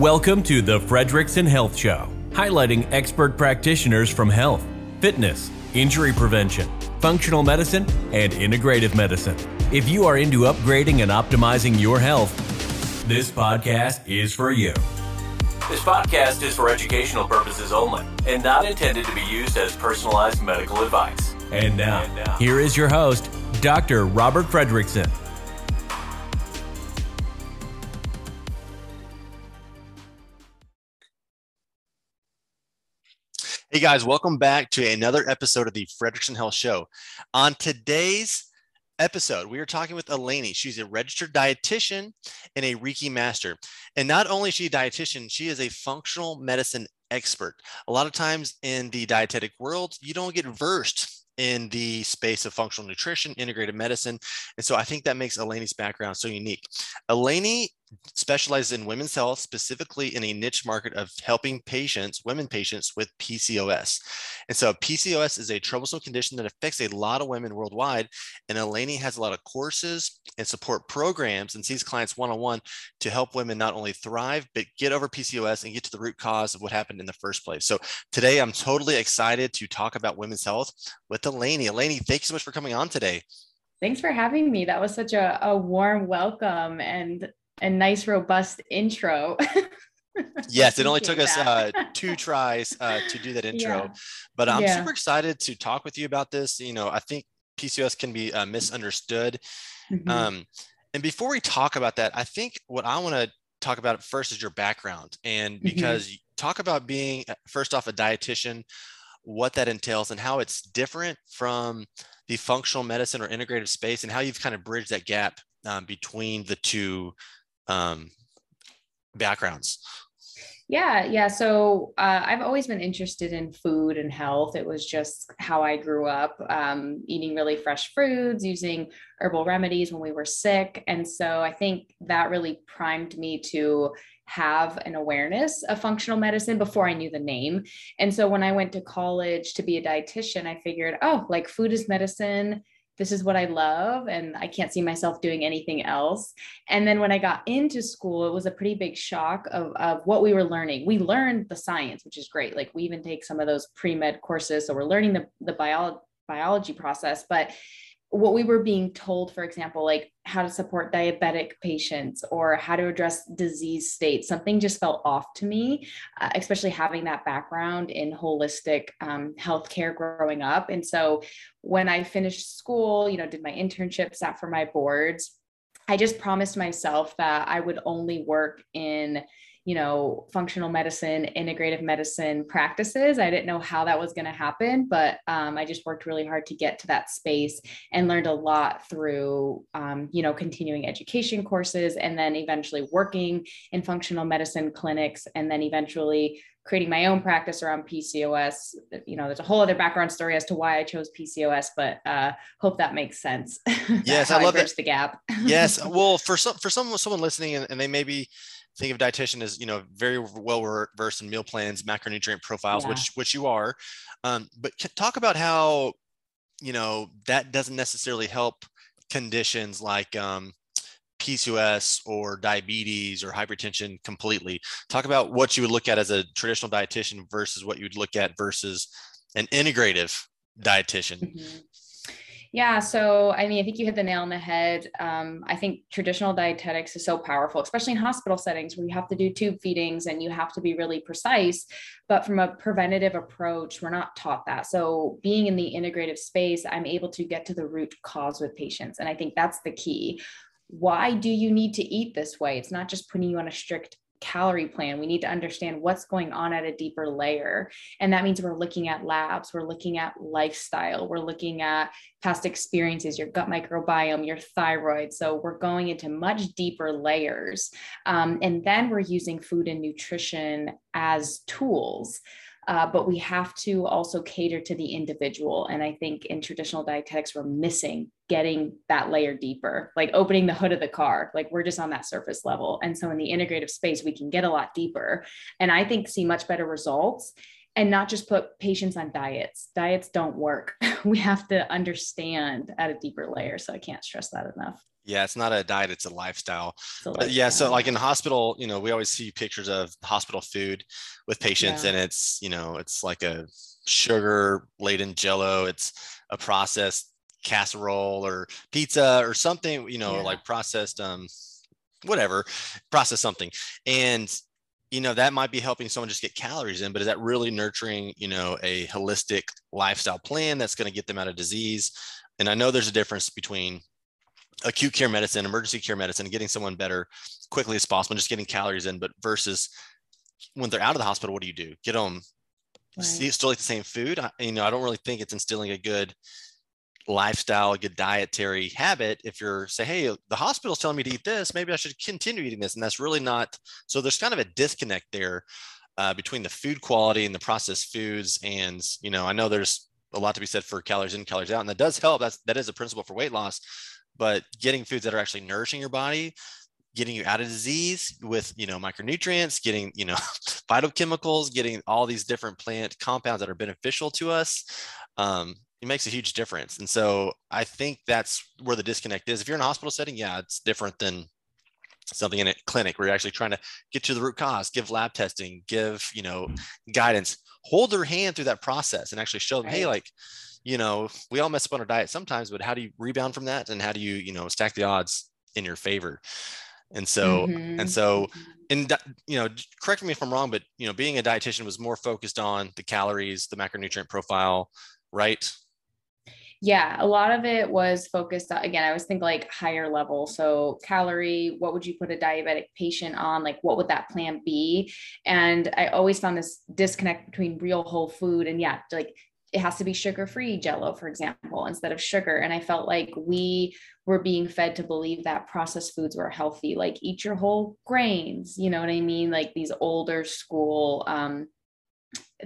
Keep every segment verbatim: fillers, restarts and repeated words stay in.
Welcome to the Fredrickson Health Show, highlighting expert practitioners from health, fitness, injury prevention, functional medicine, and integrative medicine. If you are into upgrading and optimizing your health, this podcast is for you. This podcast is for educational purposes only and not intended to be used as personalized medical advice. And now, and now. here is your host, Doctor Robert Fredrickson. Hey guys, welcome back to another episode of the Fredrickson Health Show. On today's episode, we are talking with Eleni. She's a registered dietitian and a Reiki master. And not only is she a dietitian, she is a functional medicine expert. A lot of times in the dietetic world, you don't get versed in the space of functional nutrition, integrative medicine. And so I think that makes Eleni's background so unique. Eleni specializes in women's health, specifically in a niche market of helping patients, women patients with P C O S. And so P C O S is a troublesome condition that affects a lot of women worldwide. And Eleni has a lot of courses and support programs and sees clients one-on-one to help women not only thrive, but get over P C O S and get to the root cause of what happened in the first place. So today I'm totally excited to talk about women's health with Eleni. Eleni, thank you so much for coming on today. Thanks for having me. That was such a, a warm welcome and a nice, robust intro. Yes, it only took us uh, two tries uh, to do that intro, yeah. but I'm yeah. super excited to talk with you about this. You know, I think P C O S can be uh, misunderstood. Mm-hmm. Um, and before we talk about that, I think what I want to talk about first is your background. And because mm-hmm. you talk about being, first off, a dietitian, what that entails and how it's different from the functional medicine or integrative space and how you've kind of bridged that gap um, between the two um, backgrounds. Yeah. Yeah. So, uh, I've always been interested in food and health. It was just how I grew up, um, eating really fresh foods, using herbal remedies when we were sick. And so I think that really primed me to have an awareness of functional medicine before I knew the name. And so when I went to college to be a dietitian, I figured, oh, like food is medicine. This is what I love, and I can't see myself doing anything else. And then when I got into school, it was a pretty big shock of, of what we were learning. We learned the science, which is great. Like we even take some of those pre-med courses. So we're learning the, the bio, biology process, but what we were being told, for example, like how to support diabetic patients or how to address disease states, something just felt off to me, uh, especially having that background in holistic um, healthcare growing up. And so when I finished school, you know, did my internship, sat for my boards, I just promised myself that I would only work in, you know, functional medicine, integrative medicine practices. I didn't know how that was going to happen, but um, I just worked really hard to get to that space and learned a lot through, um, you know, continuing education courses and then eventually working in functional medicine clinics and then eventually creating my own practice around P C O S. You know, there's a whole other background story as to why I chose P C O S, but uh, hope that makes sense. Yes, I love that. The gap. Yes, well, for some for some someone listening and, and they may be think of dietitian as, you know, very well versed in meal plans, macronutrient profiles, yeah. which which you are. Um, but talk about how, you know, that doesn't necessarily help conditions like um, P C O S or diabetes or hypertension completely. Talk about what you would look at as a traditional dietitian versus what you would look at versus an integrative dietitian. Mm-hmm. Yeah. So, I mean, I think you hit the nail on the head. Um, I think traditional dietetics is so powerful, especially in hospital settings where you have to do tube feedings and you have to be really precise, but from a preventative approach, we're not taught that. So being in the integrative space, I'm able to get to the root cause with patients. And I think that's the key. Why do you need to eat this way? It's not just putting you on a strict calorie plan. We need to understand what's going on at a deeper layer. And that means we're looking at labs, we're looking at lifestyle, we're looking at past experiences, your gut microbiome, your thyroid. So we're going into much deeper layers. Um, and then we're using food and nutrition as tools. Uh, but we have to also cater to the individual. And I think in traditional dietetics, we're missing getting that layer deeper, like opening the hood of the car, like we're just on that surface level. And so in the integrative space, we can get a lot deeper and I think see much better results and not just put patients on diets. Diets don't work. We have to understand at a deeper layer. So I can't stress that enough. Yeah, it's not a diet, it's a lifestyle. It's a lifestyle. But yeah, so like in the hospital, you know, we always see pictures of hospital food with patients, yeah. and it's, you know, it's like a sugar laden jello, it's a processed casserole or pizza or something, you know, yeah. like processed, um, whatever, process something. And, you know, that might be helping someone just get calories in, but is that really nurturing, you know, a holistic lifestyle plan that's going to get them out of disease? And I know there's a difference between acute care medicine, emergency care medicine, getting someone better quickly as possible, and just getting calories in, but versus when they're out of the hospital, what do you do? Get them right. still eat the same food. I, you know, I don't really think it's instilling a good lifestyle, a good dietary habit. If you're say, hey, the hospital's telling me to eat this, maybe I should continue eating this. And that's really not, so there's kind of a disconnect there uh, between the food quality and the processed foods. And, you know, I know there's a lot to be said for calories in, calories out, and that does help. That's, that is a principle for weight loss, but getting foods that are actually nourishing your body, getting you out of disease with, you know, micronutrients, getting, you know, phytochemicals, getting all these different plant compounds that are beneficial to us. Um, It makes a huge difference. And so I think that's where the disconnect is. If you're in a hospital setting, yeah, it's different than something in a clinic where you're actually trying to get to the root cause, give lab testing, give, you know, guidance, hold their hand through that process and actually show them, hey, like, you know, we all mess up on our diet sometimes, but how do you rebound from that? And how do you, you know, stack the odds in your favor? And so, mm-hmm. and so, and, you know, correct me if I'm wrong, but, you know, being a dietitian was more focused on the calories, the macronutrient profile, right? Yeah, a lot of it was focused on, again, I always think like higher level. So calorie, what would you put a diabetic patient on? Like, what would that plan be? And I always found this disconnect between real whole food and yeah, like it has to be sugar-free Jell-O, for example, instead of sugar. And I felt like we were being fed to believe that processed foods were healthy, like eat your whole grains, you know what I mean? Like these older school, um,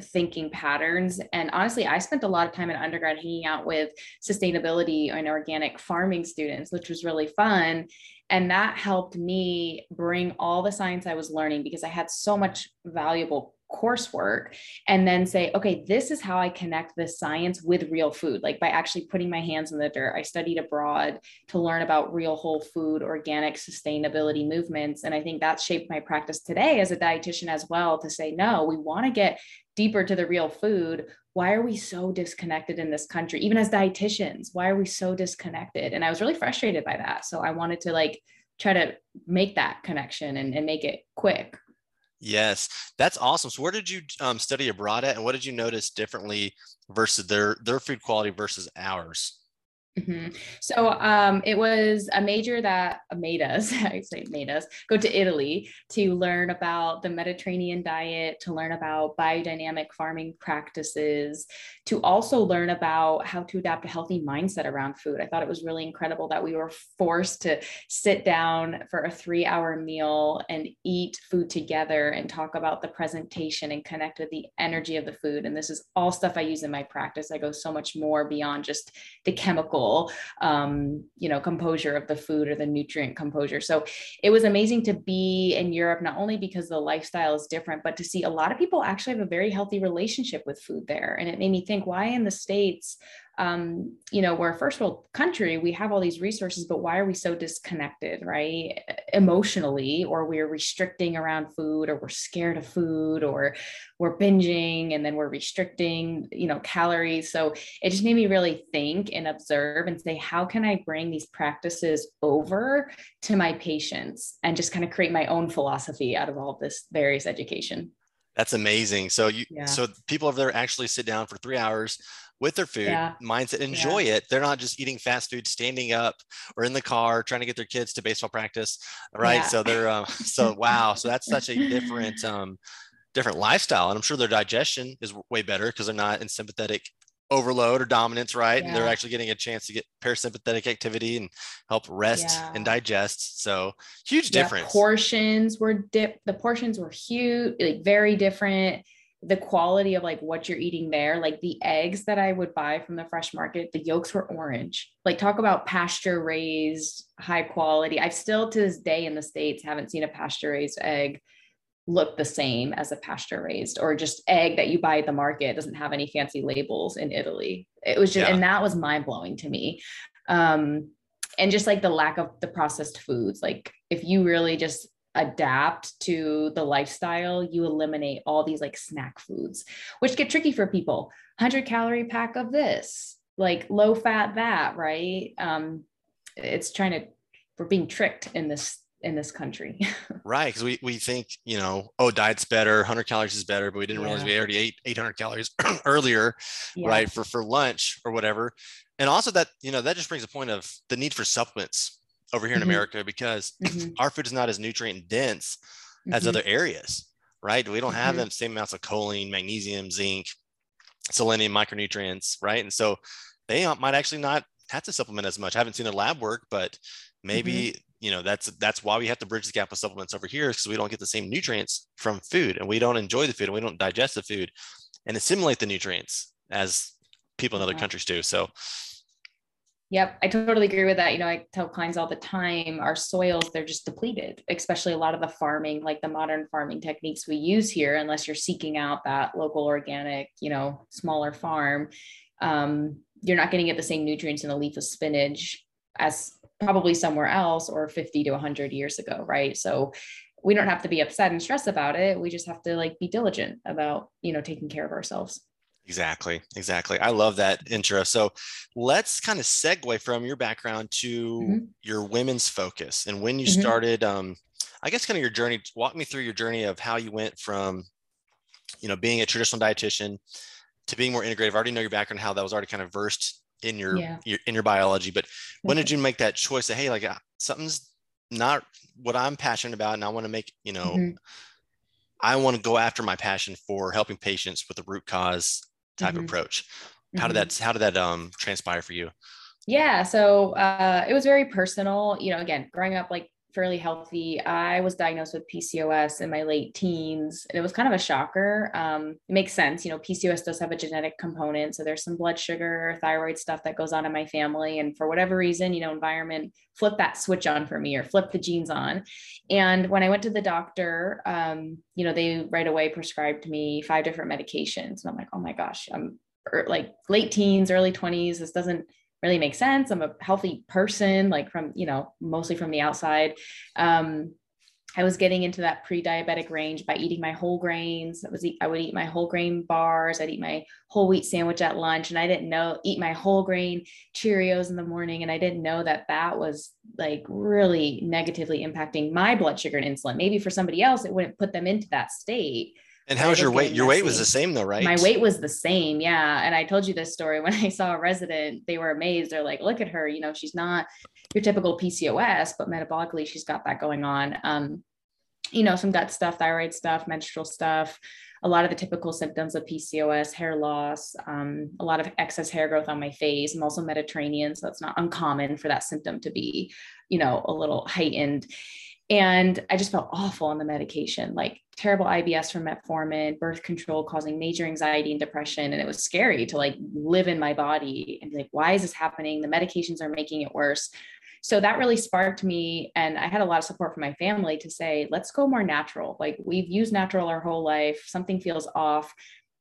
thinking patterns. And honestly, I spent a lot of time in undergrad hanging out with sustainability and organic farming students, which was really fun. And that helped me bring all the science I was learning, because I had so much valuable coursework, and then say, okay, this is how I connect this science with real food. Like by actually putting my hands in the dirt, I studied abroad to learn about real whole food, organic sustainability movements. And I think that shaped my practice today as a dietitian as well, to say, no, we want to get deeper to the real food. Why are we so disconnected in this country? Even as dietitians, why are we so disconnected? And I was really frustrated by that. So I wanted to like try to make that connection and, and make it quick. Yes, that's awesome. So where did you um, study abroad at, and what did you notice differently versus their their food quality versus ours? Mm-hmm. So um, it was a major that made us, I say made us, go to Italy to learn about the Mediterranean diet, to learn about biodynamic farming practices, to also learn about how to adapt a healthy mindset around food. I thought it was really incredible that we were forced to sit down for a three-hour meal and eat food together and talk about the presentation and connect with the energy of the food. And this is all stuff I use in my practice. I go so much more beyond just the chemical Um, you know, composure of the food or the nutrient composure. So it was amazing to be in Europe, not only because the lifestyle is different, but to see a lot of people actually have a very healthy relationship with food there. And it made me think, why in the States, um, you know, we're a first world country, we have all these resources, but why are we so disconnected, right? Emotionally, or we're restricting around food, or we're scared of food, or we're binging and then we're restricting, you know, calories. So it just made me really think and observe and say, how can I bring these practices over to my patients and just kind of create my own philosophy out of all of this various education? That's amazing. So you, yeah. so people over there actually sit down for three hours with their food yeah. mindset, enjoy yeah. it. They're not just eating fast food, standing up or in the car, trying to get their kids to baseball practice. Right. Yeah. So they're, um, so, wow. So that's such a different, um, different lifestyle. And I'm sure their digestion is way better because they're not in sympathetic overload or dominance. Right. Yeah. And they're actually getting a chance to get parasympathetic activity and help rest yeah. and digest. So huge yeah, difference. Portions were dip. The portions were huge, like very different. The quality of like what you're eating there, like the eggs that I would buy from the fresh market, the yolks were orange. Like talk about pasture raised, high quality. I've still to this day in the States haven't seen a pasture raised egg look the same as a pasture raised or just egg that you buy at the market. It doesn't have any fancy labels in Italy. It was just, yeah. and that was mind blowing to me. Um, and just like the lack of the processed foods. Like if you really just adapt to the lifestyle, you eliminate all these like snack foods, which get tricky for people. one hundred calorie pack of this, like low fat that, right? Um, it's trying to, we're being tricked in this, in this country. Right. Because we, we think, you know, oh, diet's better, one hundred calories is better, but we didn't yeah. realize we already ate eight hundred calories earlier, yeah. right, for, for lunch or whatever. And also that, you know, that just brings a point of the need for supplements over here in mm-hmm. America, because mm-hmm. our food is not as nutrient dense mm-hmm. as other areas, right? We don't have mm-hmm. the same amounts of choline, magnesium, zinc, selenium, micronutrients, right? And so they might actually not have to supplement as much. I haven't seen their lab work, but maybe, mm-hmm. you know, that's, that's why we have to bridge the gap with supplements over here, because we don't get the same nutrients from food, and we don't enjoy the food, and we don't digest the food and assimilate the nutrients as people in other yeah. countries do. So yep. I totally agree with that. You know, I tell clients all the time, our soils, they're just depleted, especially a lot of the farming, like the modern farming techniques we use here, unless you're seeking out that local organic, you know, smaller farm, um, you're not going to get the same nutrients in the leaf of spinach as probably somewhere else or fifty to a hundred years ago. Right. So we don't have to be upset and stressed about it. We just have to like be diligent about, you know, taking care of ourselves. Exactly. Exactly. I love that intro. So let's kind of segue from your background to mm-hmm. your women's focus and when you mm-hmm. started, um, I guess kind of your journey. Walk me through your journey of how you went from, you know, being a traditional dietitian to being more integrative. I already know your background, how that was already kind of versed in your, yeah. your in your biology, but when mm-hmm. did you make that choice that, hey, like uh, something's not what I'm passionate about and I want to make, you know, mm-hmm. I want to go after my passion for helping patients with the root cause type mm-hmm. approach. How mm-hmm. did that, how did that, um, transpire for you? Yeah. So, uh, it was very personal, you know, again, growing up, like fairly healthy. I was diagnosed with P C O S in my late teens, and it was kind of a shocker. Um, it makes sense. You know, P C O S does have a genetic component. So there's some blood sugar, thyroid stuff that goes on in my family. And for whatever reason, you know, environment flipped that switch on for me or flipped the genes on. And when I went to the doctor, um, you know, they right away prescribed me five different medications. And I'm like, oh my gosh, I'm like late teens, early twenties. This doesn't really makes sense. I'm a healthy person, like from, you know, mostly from the outside. Um, I was getting into that pre-diabetic range by eating my whole grains. I was, I would eat my whole grain bars. I'd eat my whole wheat sandwich at lunch. And I didn't know, eat my whole grain Cheerios in the morning. And I didn't know that that was like really negatively impacting my blood sugar and insulin. Maybe for somebody else, it wouldn't put them into that state. And how's your weight? Your weight was the same though, right? My weight was the same. Yeah. And I told you this story when I saw a resident, they were amazed. They're like, look at her, you know, she's not your typical P C O S, but metabolically she's got that going on. Um, you know, some gut stuff, thyroid stuff, menstrual stuff, a lot of the typical symptoms of P C O S, hair loss, um, a lot of excess hair growth on my face. I'm also Mediterranean. So it's not uncommon for that symptom to be, you know, a little heightened. And I just felt awful on the medication, like terrible I B S from metformin, birth control causing major anxiety and depression. And it was scary to like live in my body and be like, why is this happening? The medications are making it worse. So that really sparked me. And I had a lot of support from my family to say, let's go more natural. Like we've used natural our whole life. Something feels off.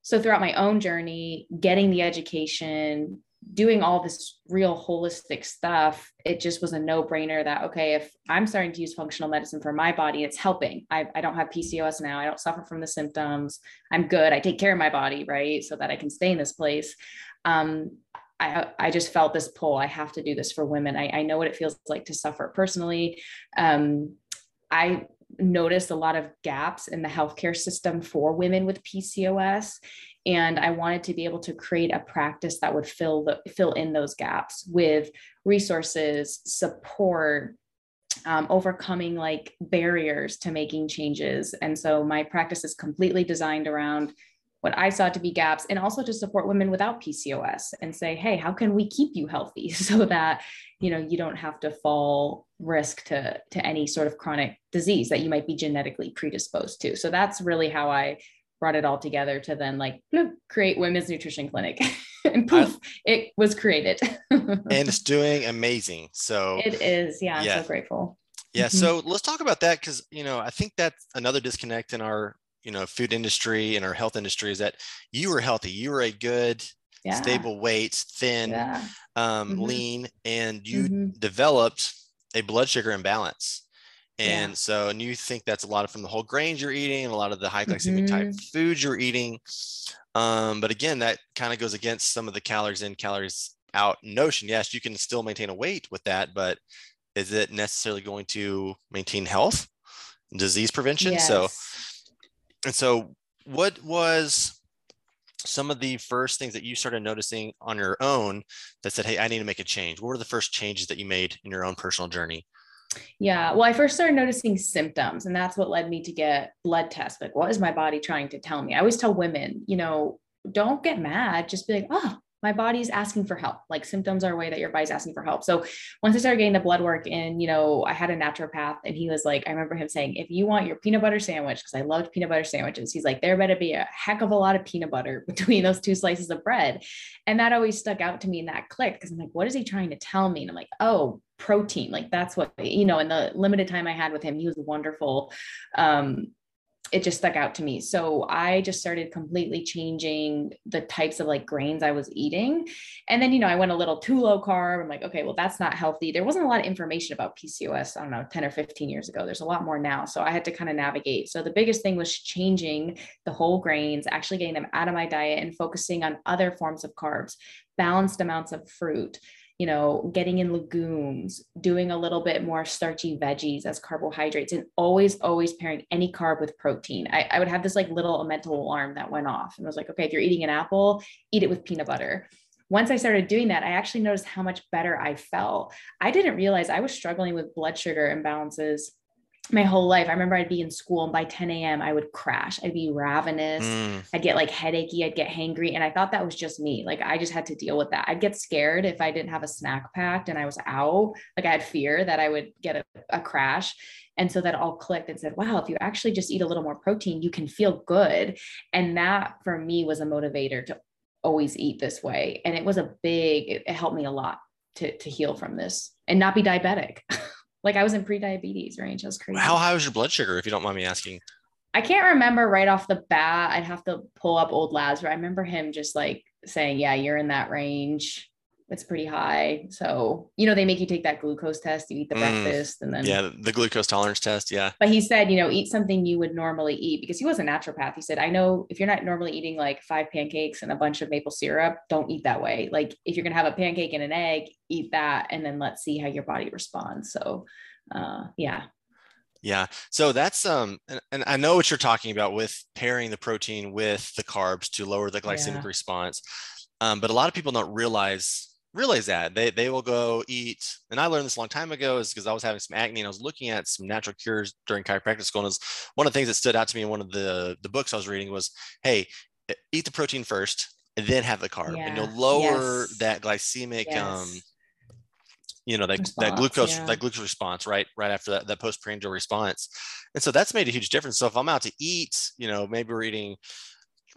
So throughout my own journey, getting the education, doing all this real holistic stuff, it just was a no brainer that, okay, if I'm starting to use functional medicine for my body, it's helping. I, I don't have P C O S now. I don't suffer from the symptoms. I'm good. I take care of my body, right? So that I can stay in this place. Um, I, I just felt this pull. I have to do this for women. I, I know what it feels like to suffer personally. Um, I noticed a lot of gaps in the healthcare system for women with P C O S. And I wanted to be able to create a practice that would fill the, fill in those gaps with resources, support, um, overcoming like barriers to making changes. And so my practice is completely designed around what I saw to be gaps and also to support women without P C O S and say, hey, how can we keep you healthy so that, you know, you don't have to fall risk to, to any sort of chronic disease that you might be genetically predisposed to. So that's really how I brought it all together to then like bloop, create Women's Nutrition Clinic and poof, I, it was created. And it's doing amazing. So it is. Yeah. yeah. I'm so grateful. Yeah. Mm-hmm. So let's talk about that. Cause you know, I think that's another disconnect in our, you know, food industry and our health industry is that you were healthy. You were a good yeah. stable weights, thin, yeah. um, mm-hmm. lean, and you mm-hmm. developed a blood sugar imbalance. And yeah. so, and you think that's a lot of from the whole grains you're eating and a lot of the high glycemic mm-hmm. type foods you're eating. Um, but again, that kind of goes against some of the calories in, calories out notion. Yes, you can still maintain a weight with that, but is it necessarily going to maintain health, disease prevention? Yes. So, and so what was some of the first things that you started noticing on your own that said, hey, I need to make a change? What were the first changes that you made in your own personal journey? Yeah. Well, I first started noticing symptoms, and that's what led me to get blood tests. Like, what is my body trying to tell me? I always tell women, you know, don't get mad. Just be like, oh, my body's asking for help. Like, symptoms are a way that your body's asking for help. So once I started getting the blood work in, you know, I had a naturopath, and he was like, I remember him saying, if you want your peanut butter sandwich, because I loved peanut butter sandwiches, he's like, there better be a heck of a lot of peanut butter between those two slices of bread. And that always stuck out to me, and that clicked, because I'm like, what is he trying to tell me? And I'm like, oh, protein. Like, that's what, you know, in the limited time I had with him, he was wonderful. Um, it just stuck out to me. So I just started completely changing the types of like grains I was eating. And then, you know, I went a little too low carb. I'm like, okay, well, that's not healthy. There wasn't a lot of information about P C O S, I don't know, ten or fifteen years ago. There's a lot more now. So I had to kind of navigate. So the biggest thing was changing the whole grains, actually getting them out of my diet and focusing on other forms of carbs, balanced amounts of fruit, you know, getting in legumes, doing a little bit more starchy veggies as carbohydrates, and always, always pairing any carb with protein. I, I would have this like little mental alarm that went off, and I was like, okay, if you're eating an apple, eat it with peanut butter. Once I started doing that, I actually noticed how much better I felt. I didn't realize I was struggling with blood sugar imbalances my whole life. I remember I'd be in school, and by ten a.m. I would crash. I'd be ravenous. Mm. I'd get like headachy. I'd get hangry. And I thought that was just me. Like, I just had to deal with that. I'd get scared if I didn't have a snack packed and I was out. Like, I had fear that I would get a, a crash. And so that all clicked and said, wow, if you actually just eat a little more protein, you can feel good. And that for me was a motivator to always eat this way. And it was a big, it, it helped me a lot to, to heal from this and not be diabetic. Like, I was in pre-diabetes range. I was crazy. How high was your blood sugar, if you don't mind me asking? I can't remember right off the bat. I'd have to pull up old labs, but I remember him just like saying, yeah, you're in that range. It's pretty high. So, you know, they make you take that glucose test, you eat the mm, breakfast, and then yeah, the glucose tolerance test. Yeah. But he said, you know, eat something you would normally eat, because he was a naturopath. He said, I know if you're not normally eating like five pancakes and a bunch of maple syrup, don't eat that way. Like, if you're going to have a pancake and an egg, eat that. And then let's see how your body responds. So, uh, yeah. Yeah. So that's, um, and, and I know what you're talking about with pairing the protein with the carbs to lower the glycemic yeah. response. Um, but a lot of people don't realize realize that they, they will go eat. And I learned this a long time ago, is because I was having some acne and I was looking at some natural cures during chiropractic school. And it was one of the things that stood out to me in one of the, the books I was reading was, hey, eat the protein first and then have the carb, yeah. and you'll lower yes. that glycemic, yes. um, you know, that, response, that glucose, yeah. that glucose response, right, right after that, that postprandial response. And so that's made a huge difference. So if I'm out to eat, you know, maybe we're eating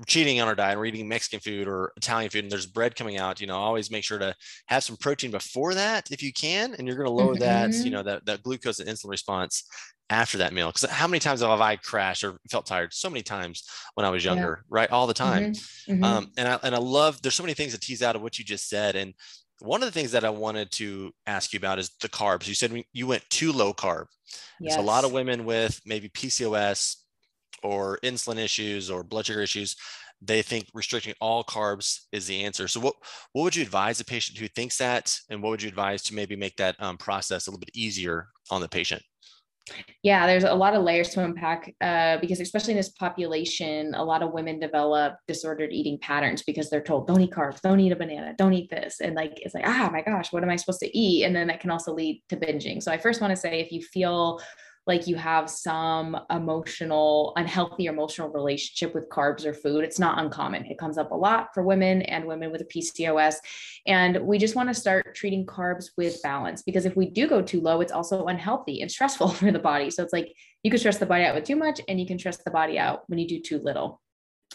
cheating on our diet, we're eating Mexican food or Italian food, and there's bread coming out, you know, always make sure to have some protein before that if you can, and you're going to lower mm-hmm. that, you know, that, that glucose and insulin response after that meal. Because how many times have I crashed or felt tired? So many times when I was younger, yeah. right? All the time. Mm-hmm. Mm-hmm. Um, and I, and I love, there's so many things to tease out of what you just said. And one of the things that I wanted to ask you about is the carbs. You said you went too low carb. Yes. So a lot of women with maybe P C O S, or insulin issues or blood sugar issues, they think restricting all carbs is the answer. So what, what would you advise a patient who thinks that? And what would you advise to maybe make that um, process a little bit easier on the patient? Yeah, there's a lot of layers to unpack uh, because especially in this population, a lot of women develop disordered eating patterns because they're told, don't eat carbs, don't eat a banana, don't eat this. And like, it's like, ah, my gosh, what am I supposed to eat? And then that can also lead to binging. So I first want to say, if you feel like you have some emotional, unhealthy emotional relationship with carbs or food, it's not uncommon. It comes up a lot for women and women with a P C O S. And we just want to start treating carbs with balance, because if we do go too low, it's also unhealthy and stressful for the body. So it's like, you can stress the body out with too much, and you can stress the body out when you do too little.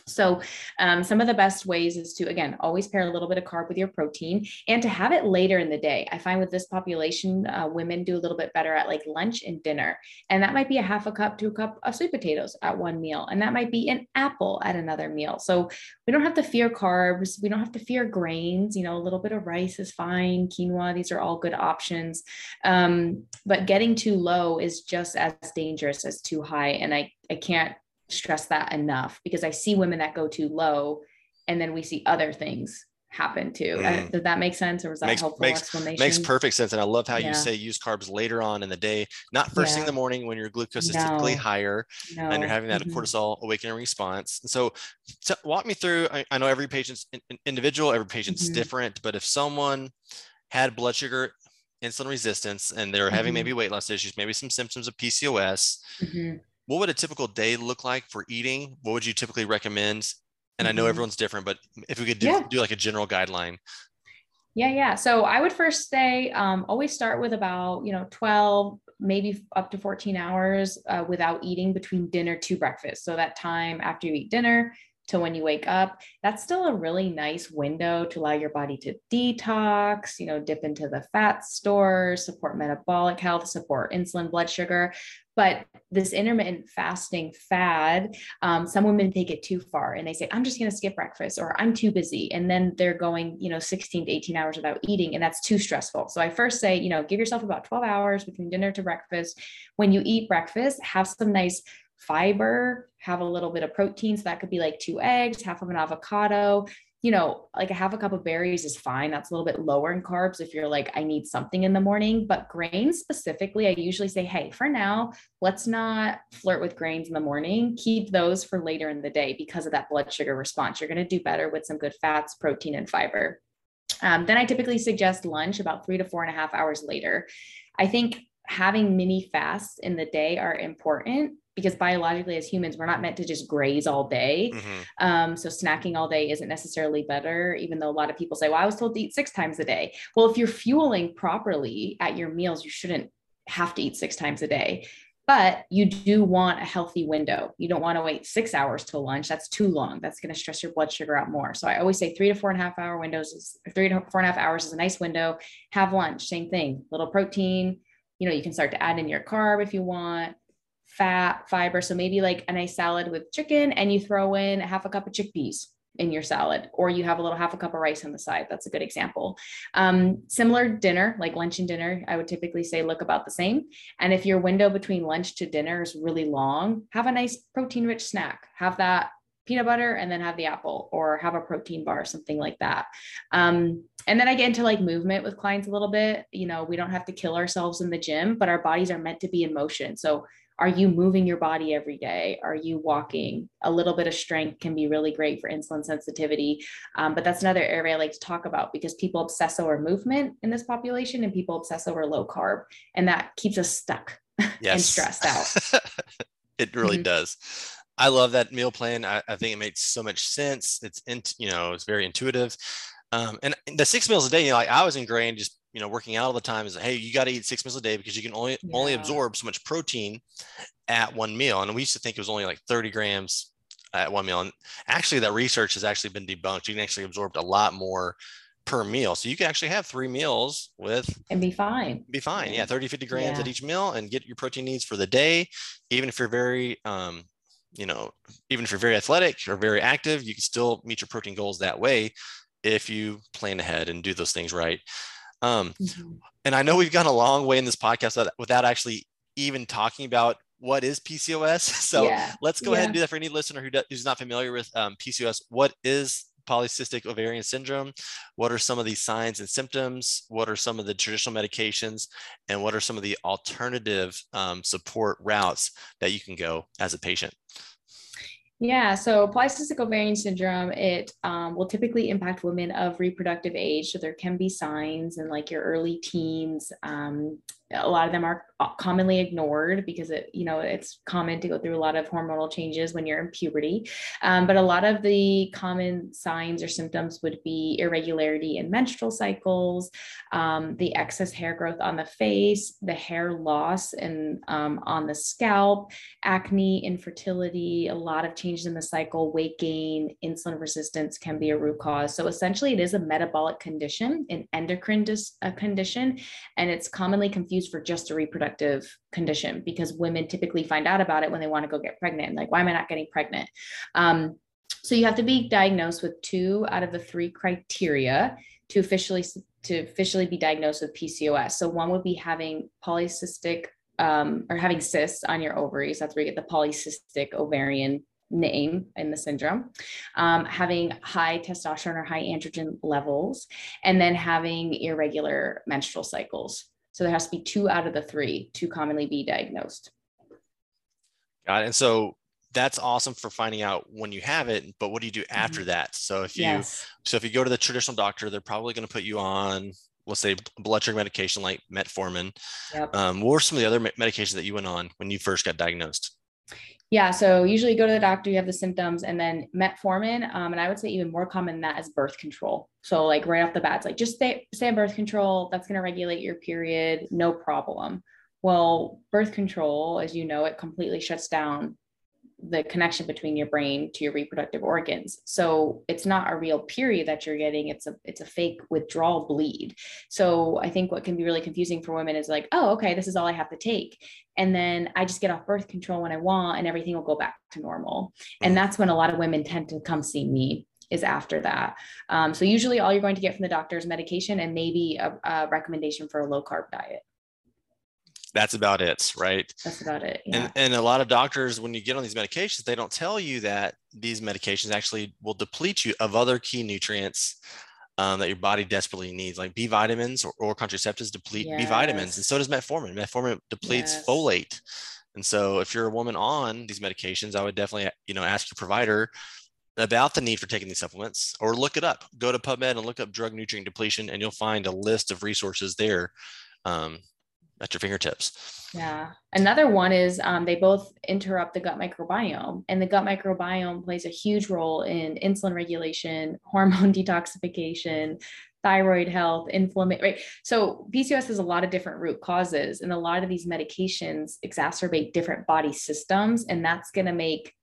So um, some of the best ways is to, again, always pair a little bit of carb with your protein and to have it later in the day. I find with this population, uh, women do a little bit better at like lunch and dinner. And that might be a half a cup to a cup of sweet potatoes at one meal. And that might be an apple at another meal. So we don't have to fear carbs. We don't have to fear grains. You know, a little bit of rice is fine. Quinoa, these are all good options. Um, but getting too low is just as dangerous as too high. And I, I can't stress that enough, because I see women that go too low and then we see other things happen too. Mm. Uh, does that make sense? Or was that makes, helpful makes, explanation? Makes perfect sense. And I love how yeah. you say use carbs later on in the day, not first yeah. thing in the morning when your glucose no. is typically higher no. and you're having that mm-hmm. cortisol awakening response. And so, so walk me through, I, I know every patient's in, individual, every patient's mm-hmm. different, but if someone had blood sugar insulin resistance and they're having mm-hmm. maybe weight loss issues, maybe some symptoms of P C O S, mm-hmm. what would a typical day look like for eating? What would you typically recommend? And I know everyone's different, but if we could do, yeah. do like a general guideline. Yeah, yeah. So I would first say, um, always start with about, you know, twelve, maybe up to fourteen hours uh, without eating between dinner to breakfast. So that time after you eat dinner to when you wake up, that's still a really nice window to allow your body to detox, you know, dip into the fat stores, support metabolic health, support insulin, blood sugar. But this intermittent fasting fad, um, some women take it too far and they say, I'm just going to skip breakfast, or I'm too busy. And then they're going, you know, sixteen to eighteen hours without eating. And that's too stressful. So I first say, you know, give yourself about twelve hours between dinner to breakfast. When you eat breakfast, have some nice fiber, have a little bit of protein. So that could be like two eggs, half of an avocado, you know, like a half a cup of berries is fine. That's a little bit lower in carbs if you're like, I need something in the morning. But grains specifically, I usually say, hey, for now, let's not flirt with grains in the morning. Keep those for later in the day because of that blood sugar response. You're going to do better with some good fats, protein, and fiber. Um, then I typically suggest lunch about three to four and a half hours later. I think having mini fasts in the day are important, because biologically as humans, we're not meant to just graze all day. Mm-hmm. Um, so snacking all day isn't necessarily better, even though a lot of people say, well, I was told to eat six times a day. Well, if you're fueling properly at your meals, you shouldn't have to eat six times a day, but you do want a healthy window. You don't want to wait six hours till lunch. That's too long. That's going to stress your blood sugar out more. So I always say three to four and a half hour windows is three to four and a half hours is a nice window. Have lunch, same thing, little protein. You know, you can start to add in your carb if you want, fat, fiber. So maybe like a nice salad with chicken and you throw in a half a cup of chickpeas in your salad, or you have a little half a cup of rice on the side. That's a good example. Um, similar dinner, like lunch and dinner, I would typically say look about the same. And if your window between lunch to dinner is really long, have a nice protein rich snack, have that peanut butter and then have the apple, or have a protein bar, something like that. Um, and then I get into like movement with clients a little bit. You know, we don't have to kill ourselves in the gym, but our bodies are meant to be in motion. So are you moving your body every day? Are you walking? A little bit of strength can be really great for insulin sensitivity. Um, but that's another area I like to talk about, because people obsess over movement in this population and people obsess over low carb, and that keeps us stuck yes. and stressed out. It really mm-hmm. does. I love that meal plan. I, I think it makes so much sense. It's, in, you know, it's very intuitive. Um, and the six meals a day, you know, like I was ingrained just, you know, working out all the time is, hey, you got to eat six meals a day because you can only, yeah. only absorb so much protein at one meal. And we used to think it was only like thirty grams at one meal. And actually that research has actually been debunked. You can actually absorb a lot more per meal. So you can actually have three meals with and be fine, be fine. Yeah. thirty, fifty grams yeah. at each meal and get your protein needs for the day. Even if you're very, um, you know, even if you're very athletic or very active, you can still meet your protein goals that way if you plan ahead and do those things right. Um, mm-hmm. And I know we've gone a long way in this podcast without actually even talking about what is P C O S. So yeah. let's go yeah. ahead and do that for any listener who does, who's not familiar with um, P C O S. What is polycystic ovarian syndrome? What are some of the signs and symptoms? What are some of the traditional medications? And what are some of the alternative um, support routes that you can go as a patient? Yeah, so polycystic ovarian syndrome, it um, will typically impact women of reproductive age. So there can be signs in like your early teens, um, a lot of them are commonly ignored because it, you know, it's common to go through a lot of hormonal changes when you're in puberty. Um, but a lot of the common signs or symptoms would be irregularity in menstrual cycles, um, the excess hair growth on the face, the hair loss and um, on the scalp, acne, infertility, a lot of changes in the cycle, weight gain, insulin resistance can be a root cause. So essentially it is a metabolic condition, an endocrine dis- a condition, and it's commonly confused for just a reproductive condition because women typically find out about it when they want to go get pregnant. Like, why am I not getting pregnant? Um, so you have to be diagnosed with two out of the three criteria to officially to officially be diagnosed with P C O S. So one would be having polycystic um, or having cysts on your ovaries. That's where you get the polycystic ovarian name in the syndrome, um, having high testosterone or high androgen levels, and then having irregular menstrual cycles. So there has to be two out of the three to commonly be diagnosed. Got it. And so that's awesome for finding out when you have it, but what do you do after mm-hmm. that? So if you, yes. so if you go to the traditional doctor, they're probably going to put you on, let's say, blood sugar medication like metformin. Yep. Um, what were some of the other medications that you went on when you first got diagnosed? Yeah. So usually you go to the doctor, you have the symptoms, and then metformin. Um, and I would say even more common than that is birth control. So like right off the bat, it's like, just stay, stay on birth control. That's going to regulate your period. No problem. Well, birth control, as you know, it completely shuts down the connection between your brain to your reproductive organs. So it's not a real period that you're getting. It's a, it's a fake withdrawal bleed. So I think what can be really confusing for women is like, oh, okay, this is all I have to take. And then I just get off birth control when I want and everything will go back to normal. And that's when a lot of women tend to come see me, is after that. Um, so usually all you're going to get from the doctor is medication and maybe a, a recommendation for a low carb diet. That's about it, right? That's about it. Yeah. And, and a lot of doctors, when you get on these medications, they don't tell you that these medications actually will deplete you of other key nutrients um, that your body desperately needs, like B vitamins or oral contraceptives deplete yes. B vitamins. And so does metformin. Metformin depletes yes. folate. And so if you're a woman on these medications, I would definitely, you know, ask your provider about the need for taking these supplements, or look it up. Go to PubMed and look up drug nutrient depletion, and you'll find a list of resources there. Um, at your fingertips. Yeah. Another one is um, they both interrupt the gut microbiome, and the gut microbiome plays a huge role in insulin regulation, hormone detoxification, thyroid health, inflammation, right? So P C O S has a lot of different root causes, and a lot of these medications exacerbate different body systems, and that's going to make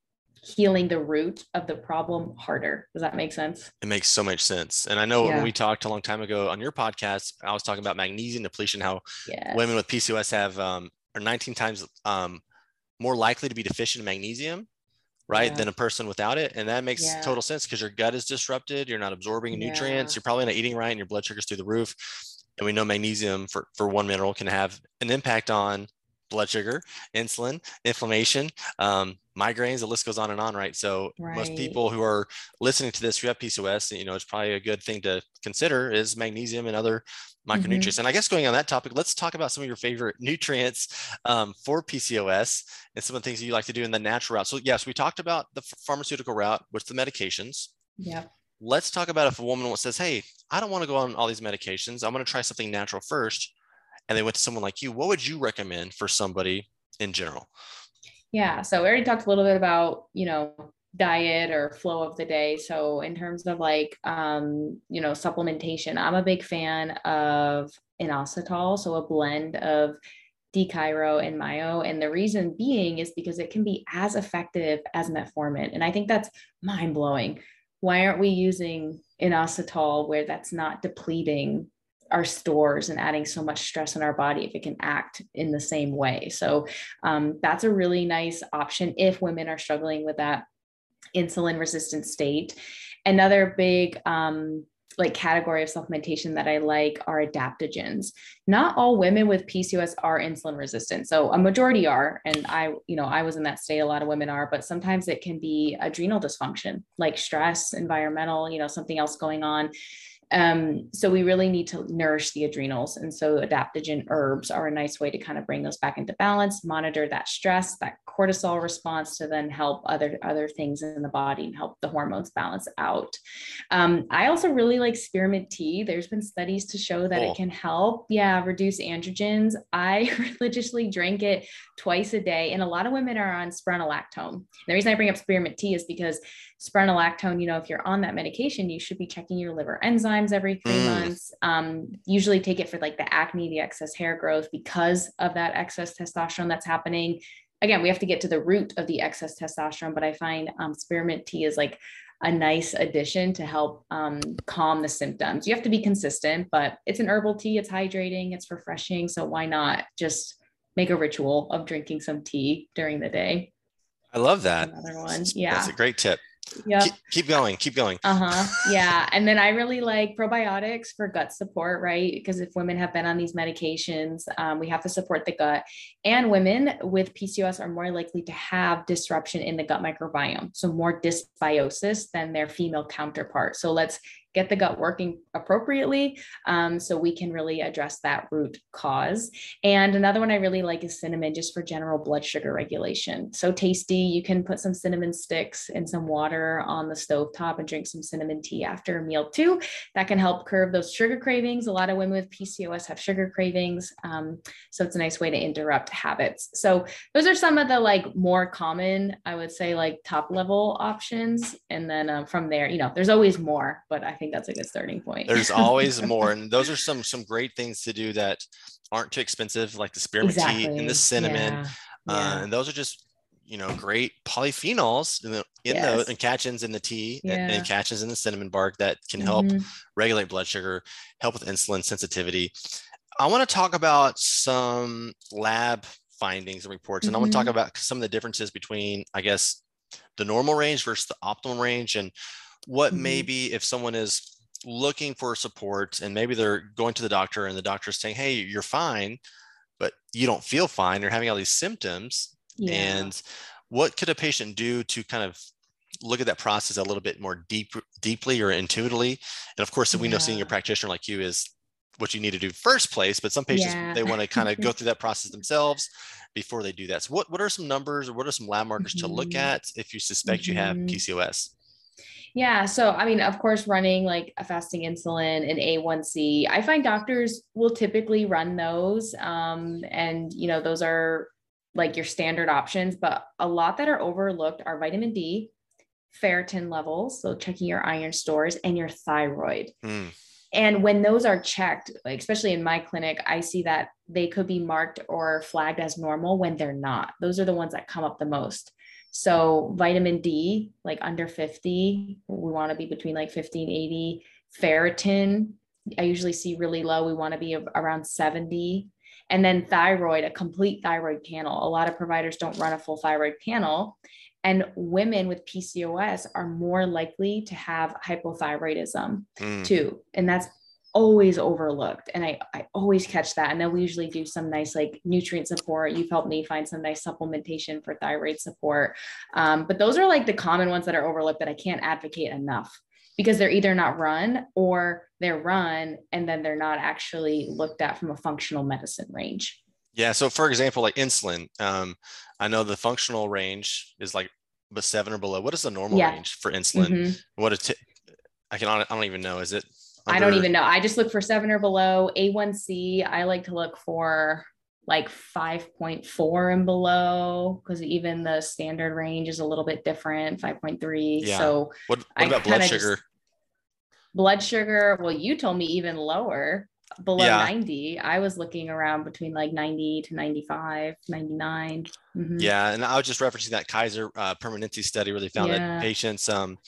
healing the root of the problem harder. Does that make sense? It makes so much sense. And I know yeah. when we talked a long time ago on your podcast, I was talking about magnesium depletion, how yes. women with P C O S have, um, are nineteen times um, more likely to be deficient in magnesium, right? Yeah. Than a person without it. And that makes yeah. total sense, because your gut is disrupted. You're not absorbing nutrients. Yeah. You're probably not eating right, and your blood sugar's through the roof. And we know magnesium for, for one mineral can have an impact on blood sugar, insulin, inflammation, um, migraines, the list goes on and on, right? So right. most people who are listening to this who have P C O S, you know, it's probably a good thing to consider is magnesium and other micronutrients. Mm-hmm. And I guess going on that topic, let's talk about some of your favorite nutrients um, for P C O S and some of the things you like to do in the natural route. So yes, we talked about the pharmaceutical route with the medications. Yeah. Let's talk about if a woman says, hey, I don't want to go on all these medications, I'm going to try something natural first, and they went to someone like you, what would you recommend for somebody in general? Yeah. So we already talked a little bit about, you know, diet or flow of the day. So in terms of like, um, you know, supplementation, I'm a big fan of inositol. So a blend of D-chiro and Myo. And the reason being is because it can be as effective as metformin. And I think that's mind blowing. Why aren't we using inositol where that's not depleting our stores and adding so much stress in our body if it can act in the same way? So um, that's a really nice option if women are struggling with that insulin resistant state. Another big um, like category of supplementation that I like are adaptogens. Not all women with P C O S are insulin resistant. So a majority are, and I, you know, I was in that state. A lot of women are, but sometimes it can be adrenal dysfunction, like stress, environmental, you know, something else going on. Um, so we really need to nourish the adrenals. And so adaptogen herbs are a nice way to kind of bring those back into balance, monitor that stress, that cortisol response to then help other, other things in the body and help the hormones balance out. Um, I also really like spearmint tea. There's been studies to show that cool. it can help, yeah, reduce androgens. I religiously drink it twice a day. And a lot of women are on spironolactone. The reason I bring up spearmint tea is because spironolactone, you know, if you're on that medication, you should be checking your liver enzymes every three mm. months. Um, usually take it for like the acne, the excess hair growth, because of that excess testosterone that's happening. Again, we have to get to the root of the excess testosterone, but I find um, spearmint tea is like a nice addition to help um, calm the symptoms. You have to be consistent, but it's an herbal tea. It's hydrating, it's refreshing. So why not just make a ritual of drinking some tea during the day? I love that. Another one. Yeah. That's a great tip. Yep. Keep, keep going, keep going. Uh-huh. Yeah. And then I really like probiotics for gut support, right? Because if women have been on these medications, um, we have to support the gut, and women with P C O S are more likely to have disruption in the gut microbiome. So more dysbiosis than their female counterpart. So let's get the gut working appropriately. Um, so we can really address that root cause. And another one I really like is cinnamon, just for general blood sugar regulation. So tasty. You can put some cinnamon sticks and some water on the stovetop and drink some cinnamon tea after a meal too. That can help curb those sugar cravings. A lot of women with P C O S have sugar cravings. Um, so it's a nice way to interrupt habits. So those are some of the like more common, I would say, like top level options. And then um, from there, you know, there's always more, but I think that's a good starting point. There's always more. And those are some some great things to do that aren't too expensive, like the spearmint exactly. tea and the cinnamon. Yeah. Uh, yeah. And those are just, you know, great polyphenols in the, in yes. the and catechins in the tea yeah. and, and catechins in the cinnamon bark that can help mm-hmm. regulate blood sugar, help with insulin sensitivity. I want to talk about some lab findings and reports. And mm-hmm. I want to talk about some of the differences between, I guess, the normal range versus the optimal range, and what mm-hmm. maybe if someone is looking for support and maybe they're going to the doctor and the doctor is saying, hey, you're fine, but you don't feel fine. You're having all these symptoms. Yeah. And what could a patient do to kind of look at that process a little bit more deep, deeply or intuitively? And of course, if we yeah. know seeing a practitioner like you is what you need to do first place, but some patients, yeah. they want to kind of go through that process themselves before they do that. So what, what are some numbers or what are some lab markers mm-hmm. to look at if you suspect mm-hmm. you have P C O S? Yeah. So, I mean, of course, running like a fasting insulin and A one C, I find doctors will typically run those. Um, and, you know, those are like your standard options, but a lot that are overlooked are vitamin D, ferritin levels. So checking your iron stores and your thyroid. Mm. And when those are checked, like especially in my clinic, I see that they could be marked or flagged as normal when they're not. Those are the ones that come up the most. So vitamin D, like under fifty, we want to be between like fifty and eighty. Ferritin, I usually see really low. We want to be around seventy. And then thyroid, a complete thyroid panel. A lot of providers don't run a full thyroid panel. And women with P C O S are more likely to have hypothyroidism mm. too. And that's always overlooked. And I, I always catch that. And then we usually do some nice, like nutrient support. You've helped me find some nice supplementation for thyroid support. Um, but those are like the common ones that are overlooked that I can't advocate enough, because they're either not run or they're run and then they're not actually looked at from a functional medicine range. Yeah. So for example, like insulin, um, I know the functional range is like seven or below. What is the normal yeah. range for insulin? Mm-hmm. What is it? I can, I don't even know. Is it? Under. I don't even know. I just look for seven or below. A one C, I like to look for like five point four and below, because even the standard range is a little bit different, five point three. Yeah. So what, what about blood sugar? Just, blood sugar. Well, you told me even lower, below yeah. ninety. I was looking around between like ninety to ninety-five, ninety-nine. Mm-hmm. Yeah. And I was just referencing that Kaiser uh, Permanente study where they found yeah. that patients, um,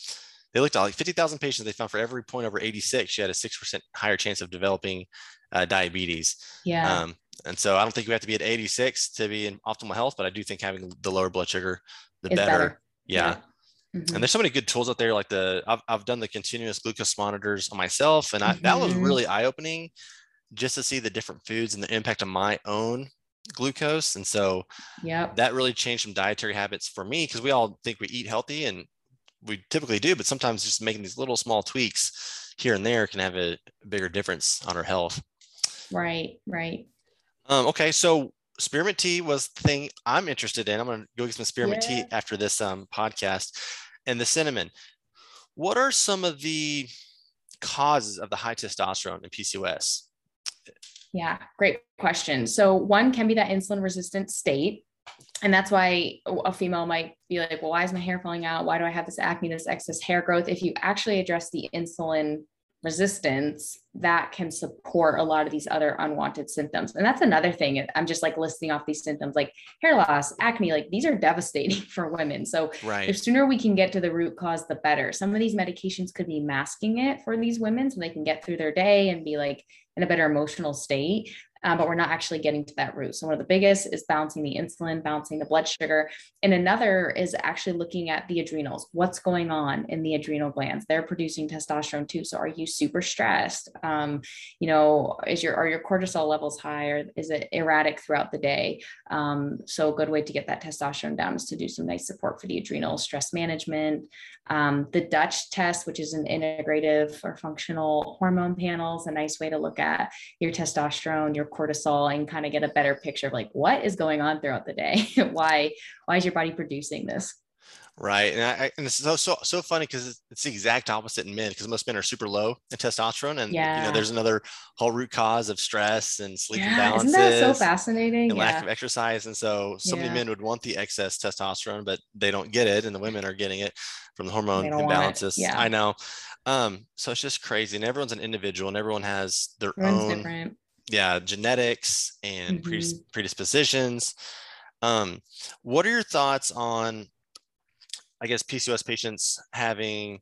they looked at like fifty thousand patients. They found for every point over eighty-six, you had a six percent higher chance of developing uh, diabetes. Yeah. Um, and so I don't think we have to be at eighty-six to be in optimal health, but I do think having the lower blood sugar, the better. better. Yeah. yeah. Mm-hmm. And there's so many good tools out there. Like the, I've, I've done the continuous glucose monitors on myself. And I, mm-hmm. that was really eye-opening just to see the different foods and the impact on my own glucose. And so yeah, that really changed some dietary habits for me, because we all think we eat healthy and we typically do, but sometimes just making these little small tweaks here and there can have a bigger difference on our health. Right, right. Um, okay, so spearmint tea was the thing I'm interested in. I'm going to go get some spearmint yeah. tea after this um, podcast. And the cinnamon. What are some of the causes of the high testosterone in P C O S? Yeah, great question. So one can be that insulin resistant state. And that's why a female might be like, well, why is my hair falling out? Why do I have this acne, this excess hair growth? If you actually address the insulin resistance, that can support a lot of these other unwanted symptoms. And that's another thing. I'm just like listing off these symptoms like hair loss, acne, like these are devastating for women. So right. the sooner we can get to the root cause, the better. Some of these medications could be masking it for these women so they can get through their day and be like in a better emotional state. Um, but we're not actually getting to that root. So one of the biggest is balancing the insulin, balancing the blood sugar. And another is actually looking at the adrenals. What's going on in the adrenal glands? They're producing testosterone too. So are you super stressed? Um, you know, is your, are your cortisol levels high, or is it erratic throughout the day? Um, so a good way to get that testosterone down is to do some nice support for the adrenal stress management. Um, the DUTCH test, which is an integrative or functional hormone panel, is a nice way to look at your testosterone, your cortisol, and kind of get a better picture of like, what is going on throughout the day? why, why is your body producing this? Right. And I, and this is so, so, so funny because it's, it's the exact opposite in men, because most men are super low in testosterone. And yeah. you know, there's another whole root cause of stress and sleep yeah. imbalances. Isn't that so fascinating? And yeah. lack of exercise. And so so yeah. many men would want the excess testosterone, but they don't get it. And the women are getting it from the hormone imbalances. Yeah. I know. Um, so it's just crazy. And everyone's an individual and everyone has their everyone's own different. Yeah, genetics and mm-hmm. predispositions. Um, what are your thoughts on, I guess, P C O S patients having,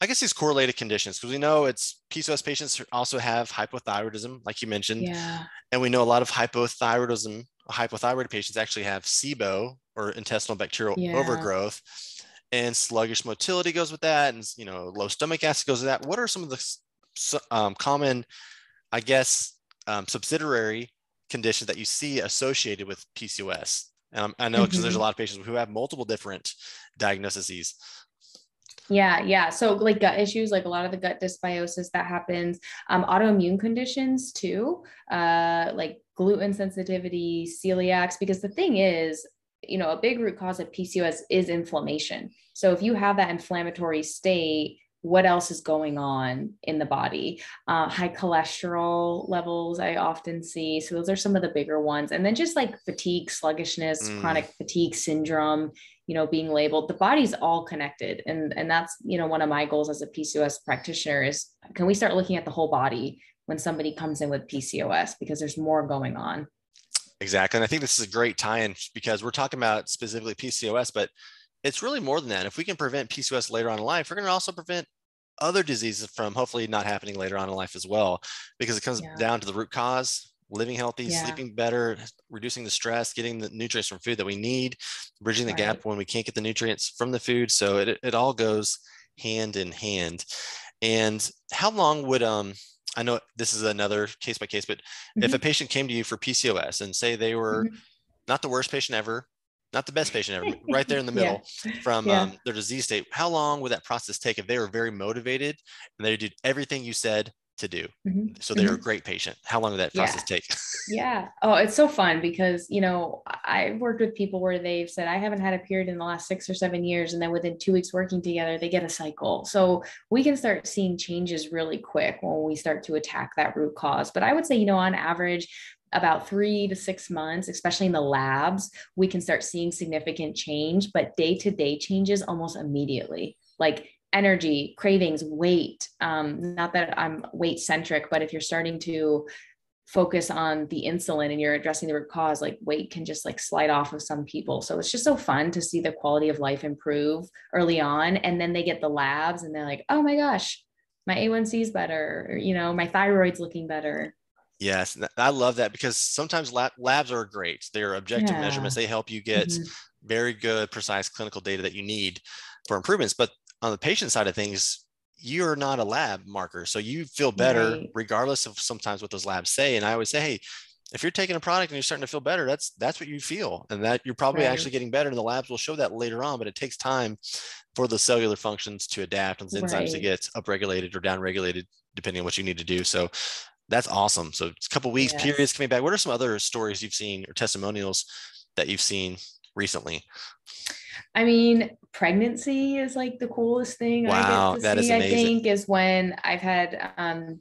I guess, these correlated conditions? Because we know it's P C O S patients also have hypothyroidism, like you mentioned. Yeah. And we know a lot of hypothyroidism, hypothyroid patients actually have S I B O, or intestinal bacterial yeah. overgrowth, and sluggish motility goes with that. And, you know, low stomach acid goes with that. What are some of the um, common, I guess, um, subsidiary conditions that you see associated with P C O S? And um, I know because mm-hmm. there's a lot of patients who have multiple different diagnoses. Yeah, yeah. So like gut issues, like a lot of the gut dysbiosis that happens, um, autoimmune conditions too, uh, like gluten sensitivity, celiacs, because the thing is, you know, a big root cause of P C O S is inflammation. So if you have that inflammatory state, what else is going on in the body? Uh, high cholesterol levels I often see. So those are some of the bigger ones. And then just like fatigue, sluggishness, mm. chronic fatigue syndrome, you know, being labeled. The body's all connected. And, and that's, you know, one of my goals as a P C O S practitioner is, can we start looking at the whole body when somebody comes in with P C O S? Because there's more going on. Exactly. And I think this is a great tie-in because we're talking about specifically P C O S, but it's really more than that. If we can prevent P C O S later on in life, we're going to also prevent other diseases from hopefully not happening later on in life as well, because it comes yeah. down to the root cause, living healthy, yeah. sleeping better, reducing the stress, getting the nutrients from food that we need, bridging the right. gap when we can't get the nutrients from the food. So it, it all goes hand in hand. And how long would, um, I know this is another case by case, but mm-hmm. if a patient came to you for P C O S and say they were mm-hmm. not the worst patient ever, not the best patient ever, right there in the middle yeah. from yeah. Um, their disease state, how long would that process take if they were very motivated and they did everything you said to do? Mm-hmm. So they were mm-hmm. a great patient. How long did that process yeah. take? yeah. Oh, it's so fun because, you know, I've worked with people where they've said, I haven't had a period in the last six or seven years. And then within two weeks working together, they get a cycle. So we can start seeing changes really quick when we start to attack that root cause. But I would say, you know, on average, about three to six months, especially in the labs, we can start seeing significant change, but day-to-day changes almost immediately, like energy, cravings, weight. Um, not that I'm weight centric, but if you're starting to focus on the insulin and you're addressing the root cause, like weight can just like slide off of some people. So it's just so fun to see the quality of life improve early on. And then they get the labs and they're like, oh my gosh, my A one C is better. Or, you know, my thyroid's looking better. Yes. I love that because sometimes lab, labs are great. They're objective yeah. measurements. They help you get mm-hmm. very good, precise clinical data that you need for improvements. But on the patient side of things, you're not a lab marker. So you feel better right. regardless of sometimes what those labs say. And I always say, hey, if you're taking a product and you're starting to feel better, that's, that's what you feel. And that you're probably right. actually getting better, and the labs will show that later on, but it takes time for the cellular functions to adapt and the enzymes right. to get upregulated or downregulated, depending on what you need to do. So that's awesome. So it's a couple of weeks, yes. periods coming back. What are some other stories you've seen or testimonials that you've seen recently? I mean, pregnancy is like the coolest thing. Wow, I get to that see, is amazing. I think is when I've had, um,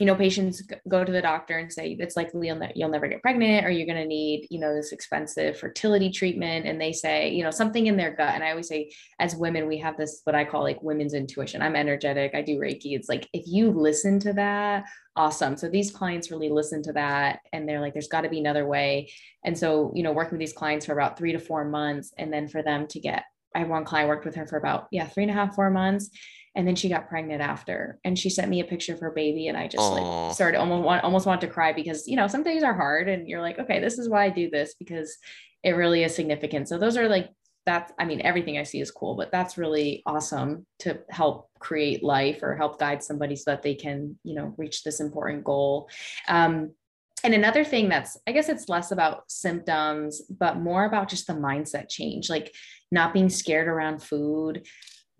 you know, patients go to the doctor and say, it's likely you'll, ne- you'll never get pregnant, or you're going to need, you know, this expensive fertility treatment. And they say, you know, something in their gut. And I always say, as women, we have this, what I call like women's intuition. I'm energetic. I do Reiki. It's like, if you listen to that, awesome. So these clients really listen to that, and they're like, there's got to be another way. And so, you know, working with these clients for about three to four months. And then for them to get, I have one client, worked with her for about, yeah, three and a half, four months. And then she got pregnant after, and she sent me a picture of her baby. And I just Aww. like started almost want, almost want to cry, because, you know, some things are hard, and you're like, okay, this is why I do this, because it really is significant. So those are like, that's, I mean, everything I see is cool, but that's really awesome to help create life or help guide somebody so that they can, you know, reach this important goal. Um, And another thing that's, I guess it's less about symptoms, but more about just the mindset change, like not being scared around food,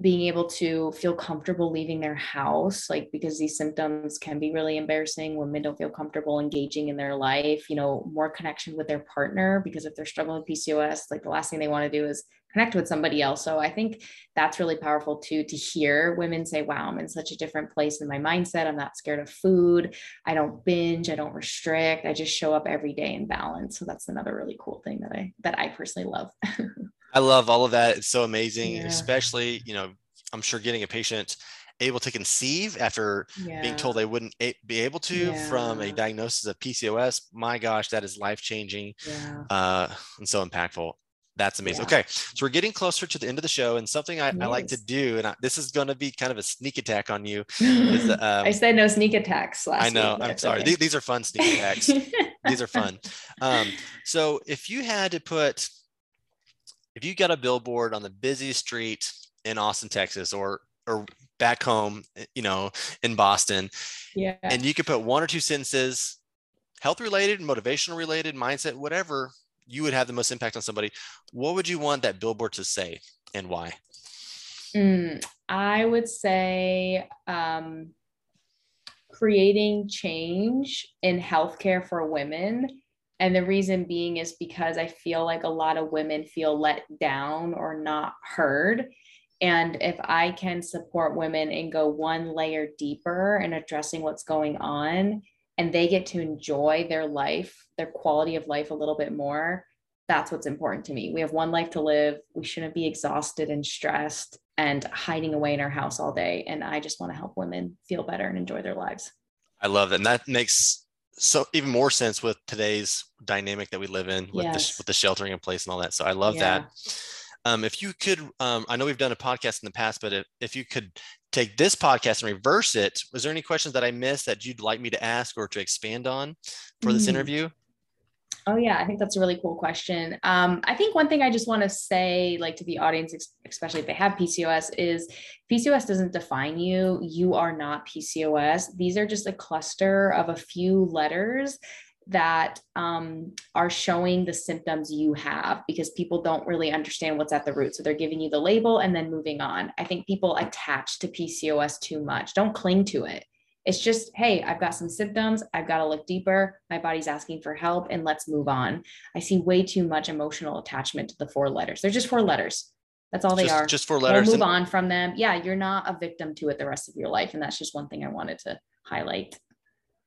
being able to feel comfortable leaving their house, like, because these symptoms can be really embarrassing. Women don't feel comfortable engaging in their life, you know, more connection with their partner, because if they're struggling with P C O S, like the last thing they want to do is connect with somebody else. So I think that's really powerful too, to hear women say, wow, I'm in such a different place in my mindset. I'm not scared of food. I don't binge. I don't restrict. I just show up every day in balance. So that's another really cool thing that I, that I personally love. I love all of that. It's so amazing, yeah. especially, you know, I'm sure getting a patient able to conceive after yeah. being told they wouldn't be able to yeah. from a diagnosis of P C O S. My gosh, that is life-changing yeah. uh, and so impactful. That's amazing. Yeah. Okay. So we're getting closer to the end of the show, and something I, nice. I like to do, and I, this is going to be kind of a sneak attack on you. Is, um, I said no sneak attacks last I know. Week, I'm sorry. Okay. These, these are fun sneak attacks. These are fun. Um, so if you had to put, if you got a billboard on the busiest street in Austin, Texas, or, or back home, you know, in Boston, yeah. and you could put one or two sentences, health related, motivational related, mindset, whatever, you would have the most impact on somebody, what would you want that billboard to say, and why? Mm, I would say um, creating change in healthcare for women. And the reason being is because I feel like a lot of women feel let down or not heard. And if I can support women and go one layer deeper in addressing what's going on, and they get to enjoy their life, their quality of life a little bit more, that's what's important to me. We have one life to live. We shouldn't be exhausted and stressed and hiding away in our house all day. And I just want to help women feel better and enjoy their lives. I love that. And that makes so even more sense with today's dynamic that we live in with, yes. the, with the sheltering in place and all that. So I love yeah. that. Um, if you could, um, I know we've done a podcast in the past, but if, if you could take this podcast and reverse it, was there any questions that I missed that you'd like me to ask or to expand on for this mm. interview? Oh yeah. I think that's a really cool question. Um, I think one thing I just want to say, like to the audience, especially if they have P C O S, is P C O S doesn't define you. You are not P C O S. These are just a cluster of a few letters that um, are showing the symptoms you have, because people don't really understand what's at the root. So they're giving you the label and then moving on. I think people attach to P C O S too much. Don't cling to it. It's just, hey, I've got some symptoms. I've got to look deeper. My body's asking for help, and let's move on. I see way too much emotional attachment to the four letters. They're just four letters. That's all they just, are. Just four letters. We'll move and- on from them. Yeah. You're not a victim to it the rest of your life. And that's just one thing I wanted to highlight.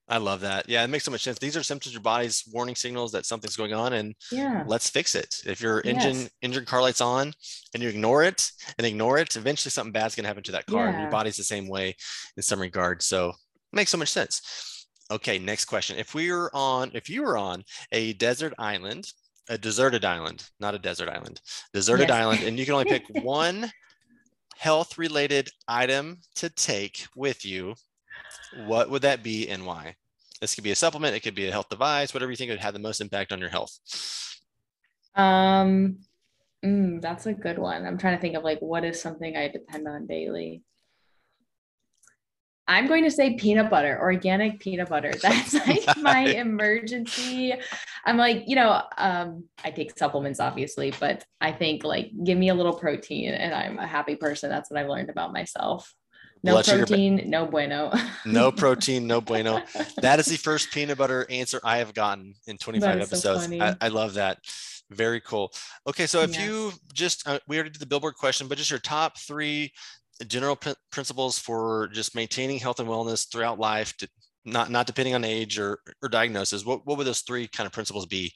I love that. Yeah, it makes so much sense. These are symptoms of your body's warning signals that something's going on, and yeah. let's fix it. If your engine yes. engine car light's on and you ignore it and ignore it, eventually something bad's going to happen to that car. Yeah. And your body's the same way in some regard. So it makes so much sense. Okay, next question. If we were on, if you were on a desert island, a deserted island, not a desert island, deserted yes. island, and you can only pick one health-related item to take with you, what would that be and why? This could be a supplement. It could be a health device, whatever you think would have the most impact on your health. Um, mm, that's a good one. I'm trying to think of like, what is something I depend on daily? I'm going to say peanut butter, organic peanut butter. That's like my emergency. I'm like, you know, um, I take supplements obviously, but I think like, give me a little protein and I'm a happy person. That's what I've learned about myself. No Blood protein, sugar. no bueno. No protein, no bueno. That is the first peanut butter answer I have gotten in twenty-five episodes. So I, I love that. Very cool. Okay. So if yeah. you just, uh, we already did the Billboard question, but just your top three general pr- principles for just maintaining health and wellness throughout life, to not, not depending on age or, or diagnosis, what, what would those three kind of principles be?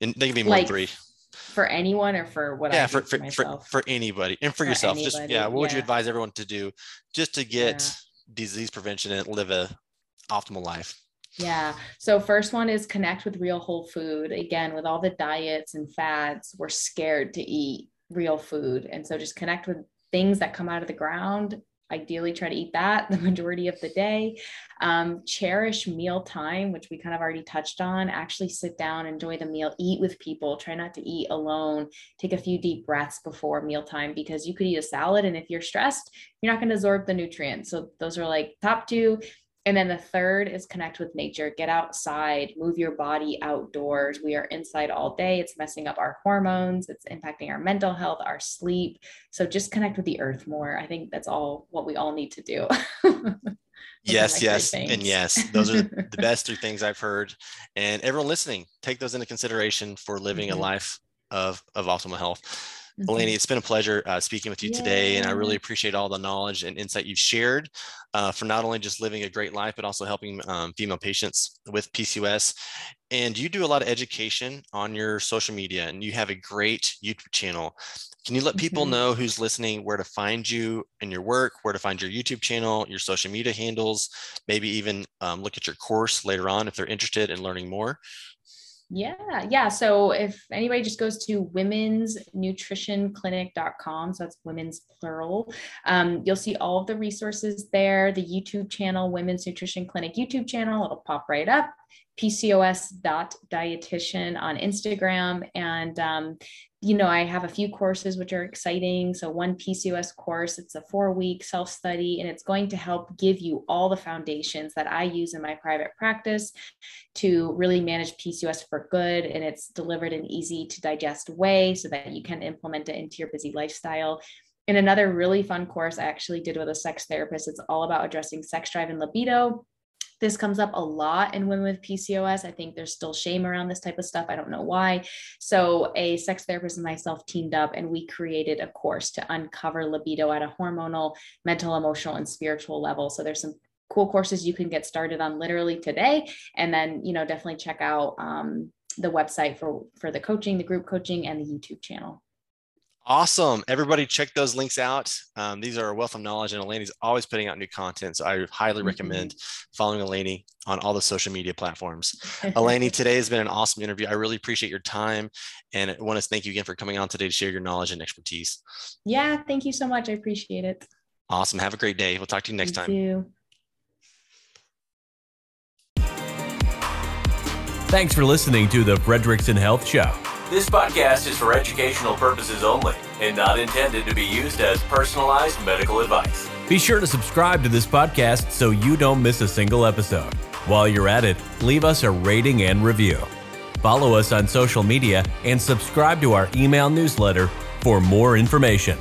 And they can be more like, than three. For anyone or for what? Yeah, I for, for, myself? for for anybody and for, for yourself. Anybody, just yeah, what yeah. would you advise everyone to do just to get yeah. disease prevention and live a optimal life? Yeah. So first one is connect with real whole food. Again, with all the diets and fads, we're scared to eat real food. And so just connect with things that come out of the ground. Ideally try to eat that the majority of the day. Um, cherish meal time, which we kind of already touched on. Actually sit down, enjoy the meal, eat with people, try not to eat alone, take a few deep breaths before mealtime, because you could eat a salad and if you're stressed, you're not going to absorb the nutrients. So those are like top two. And then the third is connect with nature, get outside, move your body outdoors. We are inside all day. It's messing up our hormones. It's impacting our mental health, our sleep. So just connect with the earth more. I think that's all what we all need to do. Yes, yes, and yes. Those are the best three things I've heard. And everyone listening, take those into consideration for living mm-hmm. a life of, of optimal health. Mm-hmm. Eleni, it's been a pleasure uh, speaking with you Yay. today, and I really appreciate all the knowledge and insight you've shared uh, for not only just living a great life, but also helping um, female patients with P C O S. And you do a lot of education on your social media, and you have a great YouTube channel. Can you let people mm-hmm. know who's listening where to find you and your work, where to find your YouTube channel, your social media handles, maybe even um, look at your course later on if they're interested in learning more? Yeah. Yeah. So if anybody just goes to women's nutrition clinic dot com, so that's women's plural, um, you'll see all of the resources there, the YouTube channel, Women's Nutrition Clinic YouTube channel, it'll pop right up, P C O S dot dietitian on Instagram. And, um, you know, I have a few courses which are exciting. So one P C O S course, it's a four week self-study, and it's going to help give you all the foundations that I use in my private practice to really manage P C O S for good. And it's delivered in easy to digest way so that you can implement it into your busy lifestyle. And another really fun course I actually did with a sex therapist. It's all about addressing sex drive and libido. This comes up a lot in women with P C O S. I think there's still shame around this type of stuff. I don't know why. So a sex therapist and myself teamed up, and we created a course to uncover libido at a hormonal, mental, emotional, and spiritual level. So there's some cool courses you can get started on literally today. And then, you know, definitely check out um, the website for, for the coaching, the group coaching, and the YouTube channel. Awesome. Everybody check those links out. Um, these are a wealth of knowledge, and Eleni's always putting out new content. So I highly mm-hmm. recommend following Eleni on all the social media platforms. Eleni, today has been an awesome interview. I really appreciate your time, and I want to thank you again for coming on today to share your knowledge and expertise. Yeah. Thank you so much. I appreciate it. Awesome. Have a great day. We'll talk to you next thank time. You. Thanks for listening to the Fredrickson Health Show. This podcast is for educational purposes only and not intended to be used as personalized medical advice. Be sure to subscribe to this podcast so you don't miss a single episode. While you're at it, leave us a rating and review. Follow us on social media and subscribe to our email newsletter for more information.